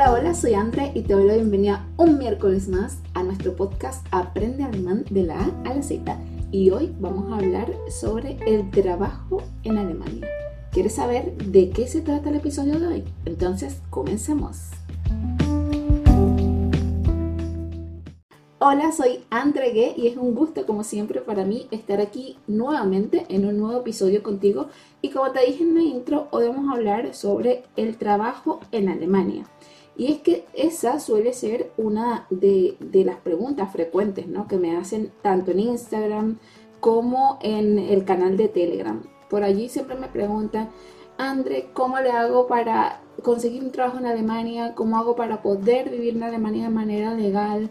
Hola, hola, soy Andre y te doy la bienvenida un miércoles más a nuestro podcast Aprende Alemán de la A a la Z. Y hoy vamos a hablar sobre el trabajo en Alemania. ¿Quieres saber de qué se trata el episodio de hoy? Entonces, comencemos. Hola, soy Andre Ghe y es un gusto como siempre para mí estar aquí nuevamente en un nuevo episodio contigo. Y como te dije en la intro, hoy vamos a hablar sobre el trabajo en Alemania. Y es que esa suele ser una de las preguntas frecuentes, ¿no?, que me hacen tanto en Instagram como en el canal de Telegram. Por allí siempre me preguntan, Andre, ¿cómo le hago para conseguir un trabajo en Alemania? ¿Cómo hago para poder vivir en Alemania de manera legal?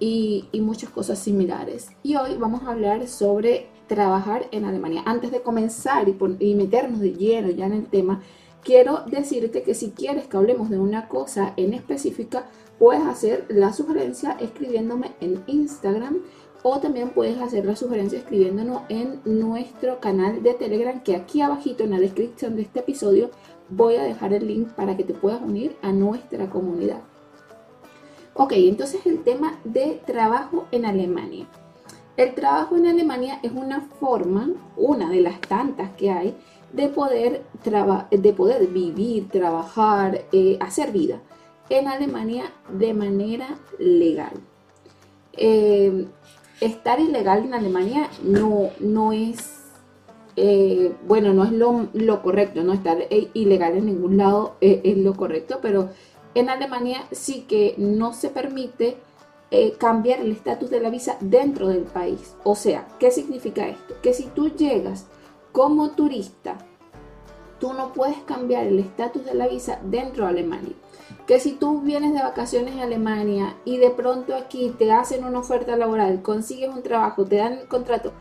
Y muchas cosas similares. Y hoy vamos a hablar sobre trabajar en Alemania. Antes de comenzar y meternos de lleno ya en el tema, quiero decirte que si quieres que hablemos de una cosa en específica, puedes hacer la sugerencia escribiéndome en Instagram o también puedes hacer la sugerencia escribiéndonos en nuestro canal de Telegram, que aquí abajito en la descripción de este episodio voy a dejar el link para que te puedas unir a nuestra comunidad. Ok, entonces el tema de trabajo en Alemania. El trabajo en Alemania es una forma, una de las tantas que hay, de poder vivir, trabajar, hacer vida en Alemania de manera legal. Estar ilegal en Alemania no es lo correcto, no estar ilegal en ningún lado es lo correcto, pero en Alemania sí que no se permite cambiar el estatus de la visa dentro del país. O sea, ¿qué significa esto? Que si tú llegas como turista, tú no puedes cambiar el estatus de la visa dentro de Alemania. Que si tú vienes de vacaciones a Alemania y de pronto aquí te hacen una oferta laboral, consigues un trabajo, te dan el contrato,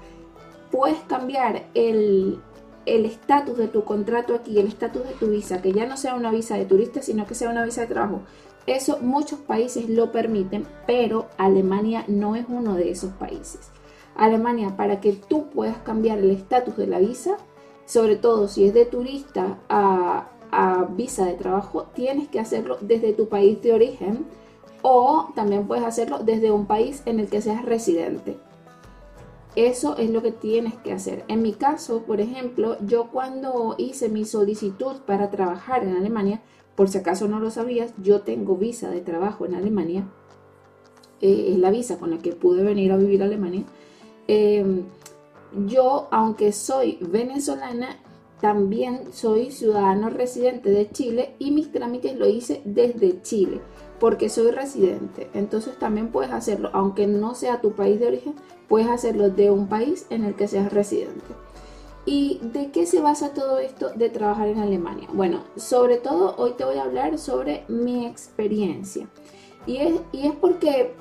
puedes cambiar el estatus de tu contrato aquí, el estatus de tu visa, que ya no sea una visa de turista, sino que sea una visa de trabajo. Eso muchos países lo permiten, pero Alemania no es uno de esos países. Alemania, para que tú puedas cambiar el estatus de la visa, sobre todo si es de turista a visa de trabajo, tienes que hacerlo desde tu país de origen o también puedes hacerlo desde un país en el que seas residente. Eso es lo que tienes que hacer. En mi caso, por ejemplo, yo cuando hice mi solicitud para trabajar en Alemania, por si acaso no lo sabías, yo tengo visa de trabajo en Alemania. Es la visa con la que pude venir a vivir a Alemania. Yo, aunque soy venezolana, también soy ciudadano residente de Chile y mis trámites lo hice desde Chile, porque soy residente. Entonces también puedes hacerlo, aunque no sea tu país de origen, puedes hacerlo de un país en el que seas residente. ¿Y de qué se basa todo esto de trabajar en Alemania? Bueno, sobre todo hoy te voy a hablar sobre mi experiencia. Y es porque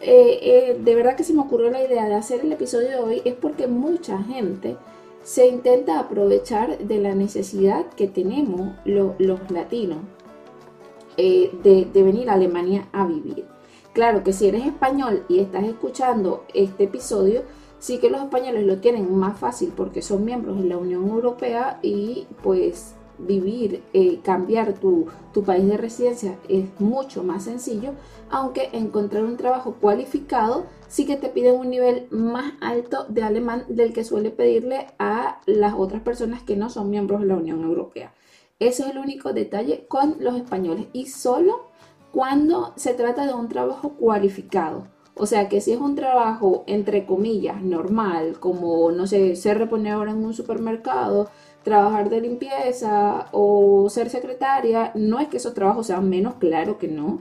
de verdad que se me ocurrió la idea de hacer el episodio de hoy, es porque mucha gente se intenta aprovechar de la necesidad que tenemos los latinos. De venir a Alemania a vivir. Claro que si eres español y estás escuchando este episodio, sí que los españoles lo tienen más fácil porque son miembros de la Unión Europea y pues vivir, cambiar tu país de residencia es mucho más sencillo, aunque encontrar un trabajo cualificado sí que te piden un nivel más alto de alemán del que suele pedirle a las otras personas que no son miembros de la Unión Europea. Eso es el único detalle con los españoles y solo cuando se trata de un trabajo cualificado. O sea que si es un trabajo entre comillas normal, como no sé, ser reponedor en un supermercado, trabajar de limpieza o ser secretaria, no es que esos trabajos sean menos, claro que no,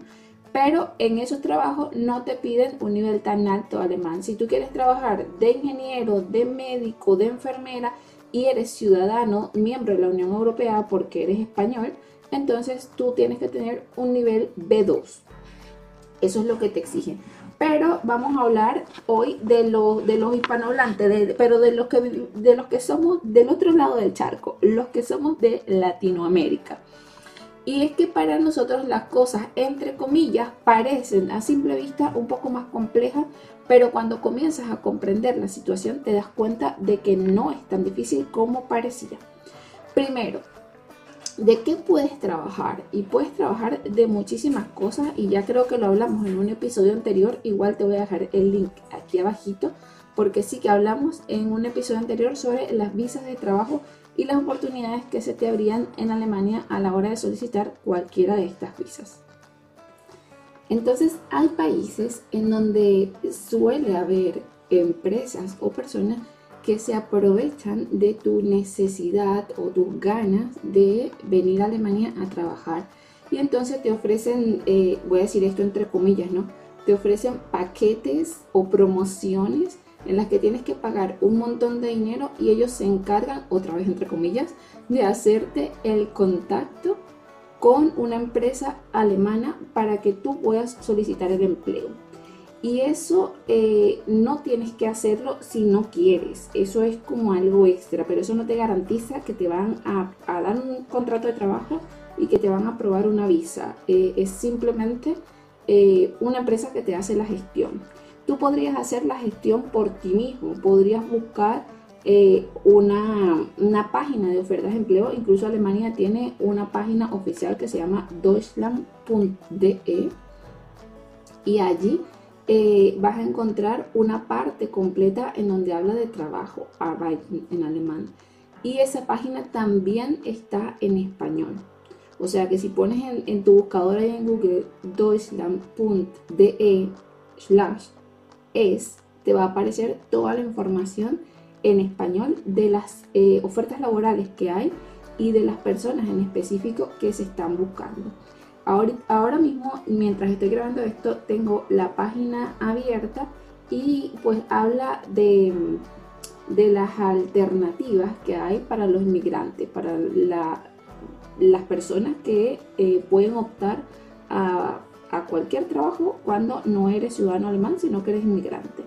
pero en esos trabajos no te piden un nivel tan alto de alemán. Si tú quieres trabajar de ingeniero, de médico, de enfermera, y eres ciudadano, miembro de la Unión Europea porque eres español, entonces tú tienes que tener un nivel B2. Eso es lo que te exigen. Pero vamos a hablar hoy de los hispanohablantes, pero de los que somos del otro lado del charco, los que somos de Latinoamérica. Y es que para nosotros las cosas, entre comillas, parecen a simple vista un poco más complejas, pero cuando comienzas a comprender la situación te das cuenta de que no es tan difícil como parecía. Primero, ¿De qué puedes trabajar? Y puedes trabajar de muchísimas cosas, y ya creo que lo hablamos en un episodio anterior. Igual te voy a dejar el link aquí abajito, porque sí que hablamos en un episodio anterior sobre las visas de trabajo y las oportunidades que se te abrían en Alemania a la hora de solicitar cualquiera de estas visas. Entonces, hay países en donde suele haber empresas o personas que se aprovechan de tu necesidad o tus ganas de venir a Alemania a trabajar, y entonces te ofrecen, voy a decir esto entre comillas, ¿no? Te ofrecen paquetes o promociones en las que tienes que pagar un montón de dinero, y ellos se encargan, otra vez entre comillas, de hacerte el contacto con una empresa alemana para que tú puedas solicitar el empleo. Y eso no tienes que hacerlo si no quieres, eso es como algo extra, pero eso no te garantiza que te van a dar un contrato de trabajo y que te van a aprobar una visa. Es simplemente una empresa que te hace la gestión. Tú podrías hacer la gestión por ti mismo, podrías buscar una página de ofertas de empleo. Incluso Alemania tiene una página oficial que se llama Deutschland.de, y allí vas a encontrar una parte completa en donde habla de trabajo, Arbeiten en alemán, y esa página también está en español. O sea que si pones en tu buscadora en Google Deutschland.de/es, te va a aparecer toda la información en español de las ofertas laborales que hay y de las personas en específico que se están buscando. Ahora mismo, mientras estoy grabando esto, tengo la página abierta y pues habla de las alternativas que hay para los inmigrantes, para las personas que pueden optar a cualquier trabajo cuando no eres ciudadano alemán, sino que eres inmigrante.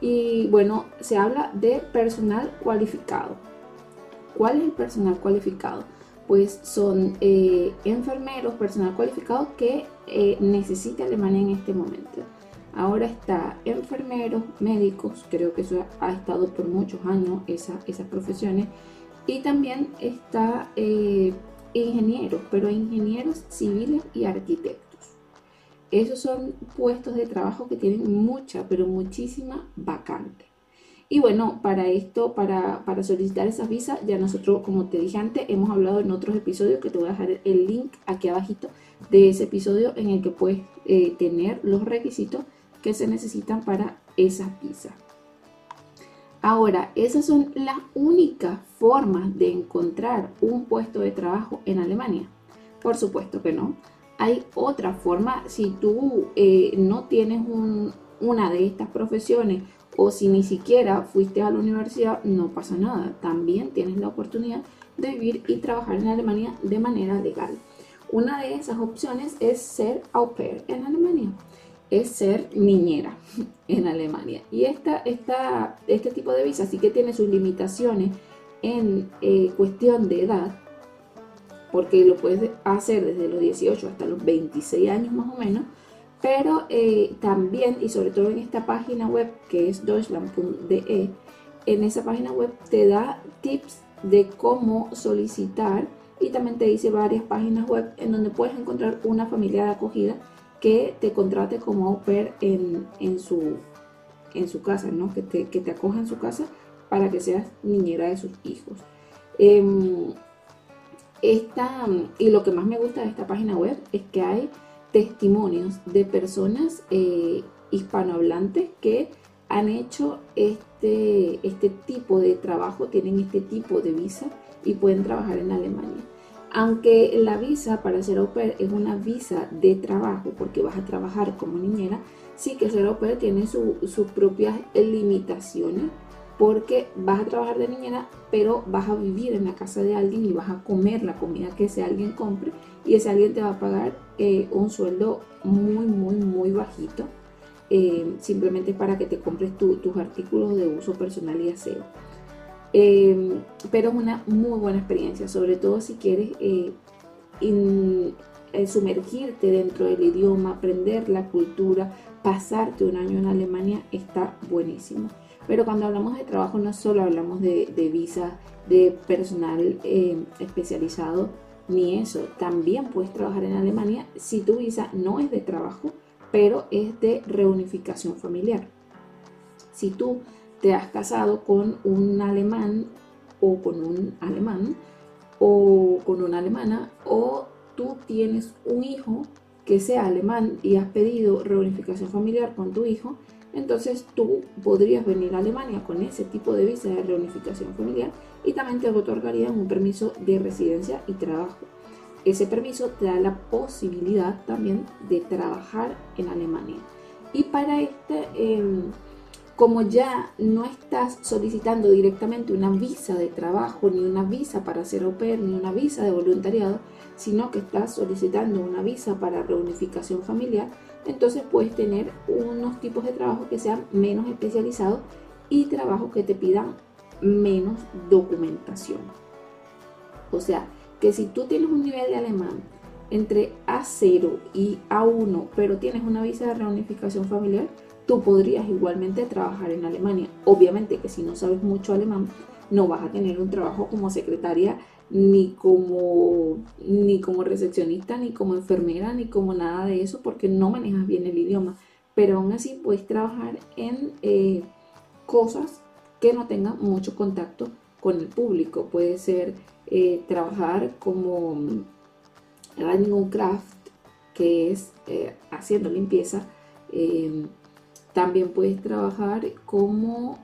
Y bueno, se habla de personal cualificado. ¿Cuál es el personal cualificado? Pues son enfermeros, personal cualificado que necesita Alemania en este momento. Ahora está enfermeros, médicos, creo que eso ha estado por muchos años, esas profesiones. Y también está ingenieros, pero ingenieros civiles y arquitectos. Esos son puestos de trabajo que tienen mucha, pero muchísima vacante. Y bueno, para esto, para solicitar esas visas, ya nosotros, como te dije antes, hemos hablado en otros episodios, que te voy a dejar el link aquí abajito de ese episodio, en el que puedes tener los requisitos que se necesitan para esas visas. Ahora, esas son las únicas formas de encontrar un puesto de trabajo en Alemania. Por supuesto que no. Hay otra forma. Si tú no tienes una de estas profesiones, o si ni siquiera fuiste a la universidad, no pasa nada. También tienes la oportunidad de vivir y trabajar en Alemania de manera legal. Una de esas opciones es ser au pair en Alemania, es ser niñera en Alemania. Y este tipo de visa sí que tiene sus limitaciones en cuestión de edad, porque lo puedes hacer desde los 18 hasta los 26 años más o menos, pero también, y sobre todo en esta página web que es deutschland.de, en esa página web te da tips de cómo solicitar, y también te dice varias páginas web en donde puedes encontrar una familia de acogida que te contrate como au pair en su casa, ¿no? Que te acoja en su casa para que seas niñera de sus hijos. Y lo que más me gusta de esta página web es que hay testimonios de personas hispanohablantes que han hecho este tipo de trabajo, tienen este tipo de visa y pueden trabajar en Alemania. Aunque la visa para ser au pair es una visa de trabajo, porque vas a trabajar como niñera, sí que ser au pair tiene sus propias limitaciones, porque vas a trabajar de niñera, pero vas a vivir en la casa de alguien y vas a comer la comida que ese alguien compre, y ese alguien te va a pagar un sueldo muy, muy, muy bajito, simplemente para que te compres tus artículos de uso personal y aseo. Pero es una muy buena experiencia, sobre todo si quieres sumergirte dentro del idioma, aprender la cultura, pasarte un año en Alemania, está buenísimo. Pero cuando hablamos de trabajo no solo hablamos de visas, de personal especializado, ni eso. También puedes trabajar en Alemania si tu visa no es de trabajo, pero es de reunificación familiar. Si tú te has casado con un alemán o con un alemán o con una alemana, o tú tienes un hijo que sea alemán y has pedido reunificación familiar con tu hijo, entonces tú podrías venir a Alemania con ese tipo de visa de reunificación familiar y también te otorgarían un permiso de residencia y trabajo. Ese permiso te da la posibilidad también de trabajar en Alemania. Y para este, como ya no estás solicitando directamente una visa de trabajo, ni una visa para ser au pair, ni una visa de voluntariado, sino que estás solicitando una visa para reunificación familiar, entonces puedes tener unos tipos de trabajo que sean menos especializados y trabajos que te pidan menos documentación. O sea, que si tú tienes un nivel de alemán entre A0 y A1, pero tienes una visa de reunificación familiar, tú podrías igualmente trabajar en Alemania. Obviamente que si no sabes mucho alemán, no vas a tener un trabajo como secretaria, ni como recepcionista, ni como enfermera, ni como nada de eso, porque no manejas bien el idioma. Pero aún así puedes trabajar en cosas que no tengan mucho contacto con el público. Puede ser trabajar como Reinigungskraft, que es haciendo limpieza. También puedes trabajar como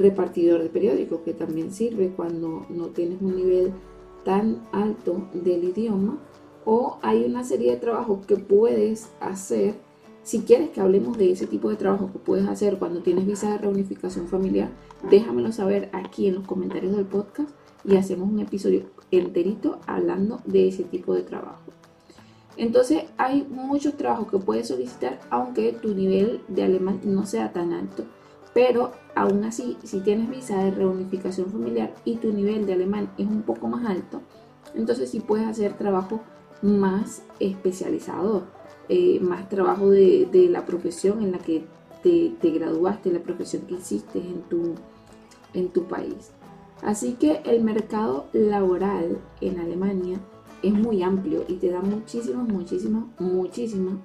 repartidor de periódicos, que también sirve cuando no tienes un nivel tan alto del idioma. O hay una serie de trabajos que puedes hacer, si quieres que hablemos de ese tipo de trabajos que puedes hacer cuando tienes visa de reunificación familiar, déjamelo saber aquí en los comentarios del podcast y hacemos un episodio enterito hablando de ese tipo de trabajo. Entonces hay muchos trabajos que puedes solicitar aunque tu nivel de alemán no sea tan alto. Pero aún así, si tienes visa de reunificación familiar y tu nivel de alemán es un poco más alto, entonces sí puedes hacer trabajo más especializado, más trabajo de la profesión en la que te graduaste, la profesión que hiciste en tu país. Así que el mercado laboral en Alemania es muy amplio y te da muchísimas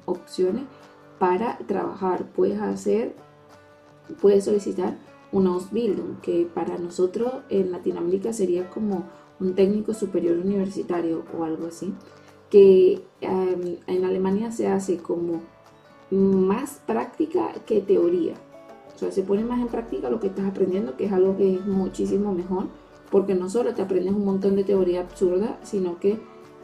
opciones para trabajar. Puedes solicitar una Ausbildung, que para nosotros en Latinoamérica sería como un técnico superior universitario o algo así, que en Alemania se hace como más práctica que teoría. O sea, se pone más en práctica lo que estás aprendiendo, que es algo que es muchísimo mejor, porque no solo te aprendes un montón de teoría absurda, sino que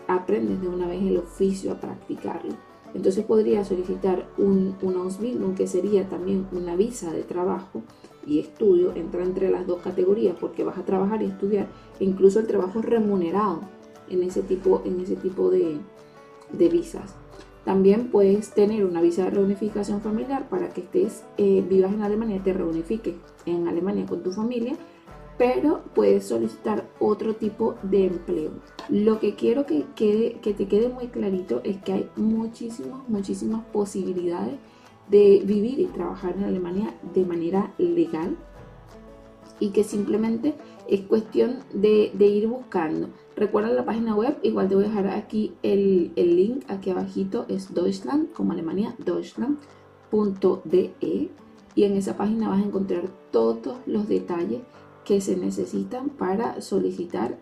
aprendes de una vez el oficio a practicarlo. Entonces podría solicitar una Ausbildung, que sería también una visa de trabajo y estudio. Entra entre las dos categorías porque vas a trabajar y estudiar, e incluso el trabajo remunerado en ese tipo de visas. También puedes tener una visa de reunificación familiar para que vivas en Alemania, te reunifiques en Alemania con tu familia, pero puedes solicitar otro tipo de empleo. Lo que quiero que te quede muy clarito es que hay muchísimas posibilidades de vivir y trabajar en Alemania de manera legal, y que simplemente es cuestión de ir buscando. Recuerda la página web, igual te voy a dejar aquí el link, aquí abajito es Deutschland, como Alemania, Deutschland.de, y en esa página vas a encontrar todos los detalles que se necesitan para solicitar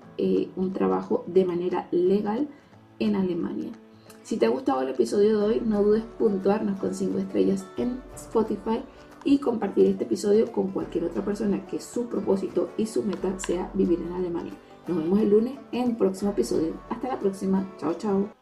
un trabajo de manera legal en Alemania. Si te ha gustado el episodio de hoy, no dudes puntuarnos con 5 estrellas en Spotify y compartir este episodio con cualquier otra persona que su propósito y su meta sea vivir en Alemania. Nos vemos el lunes en el próximo episodio. Hasta la próxima. Chao, chao.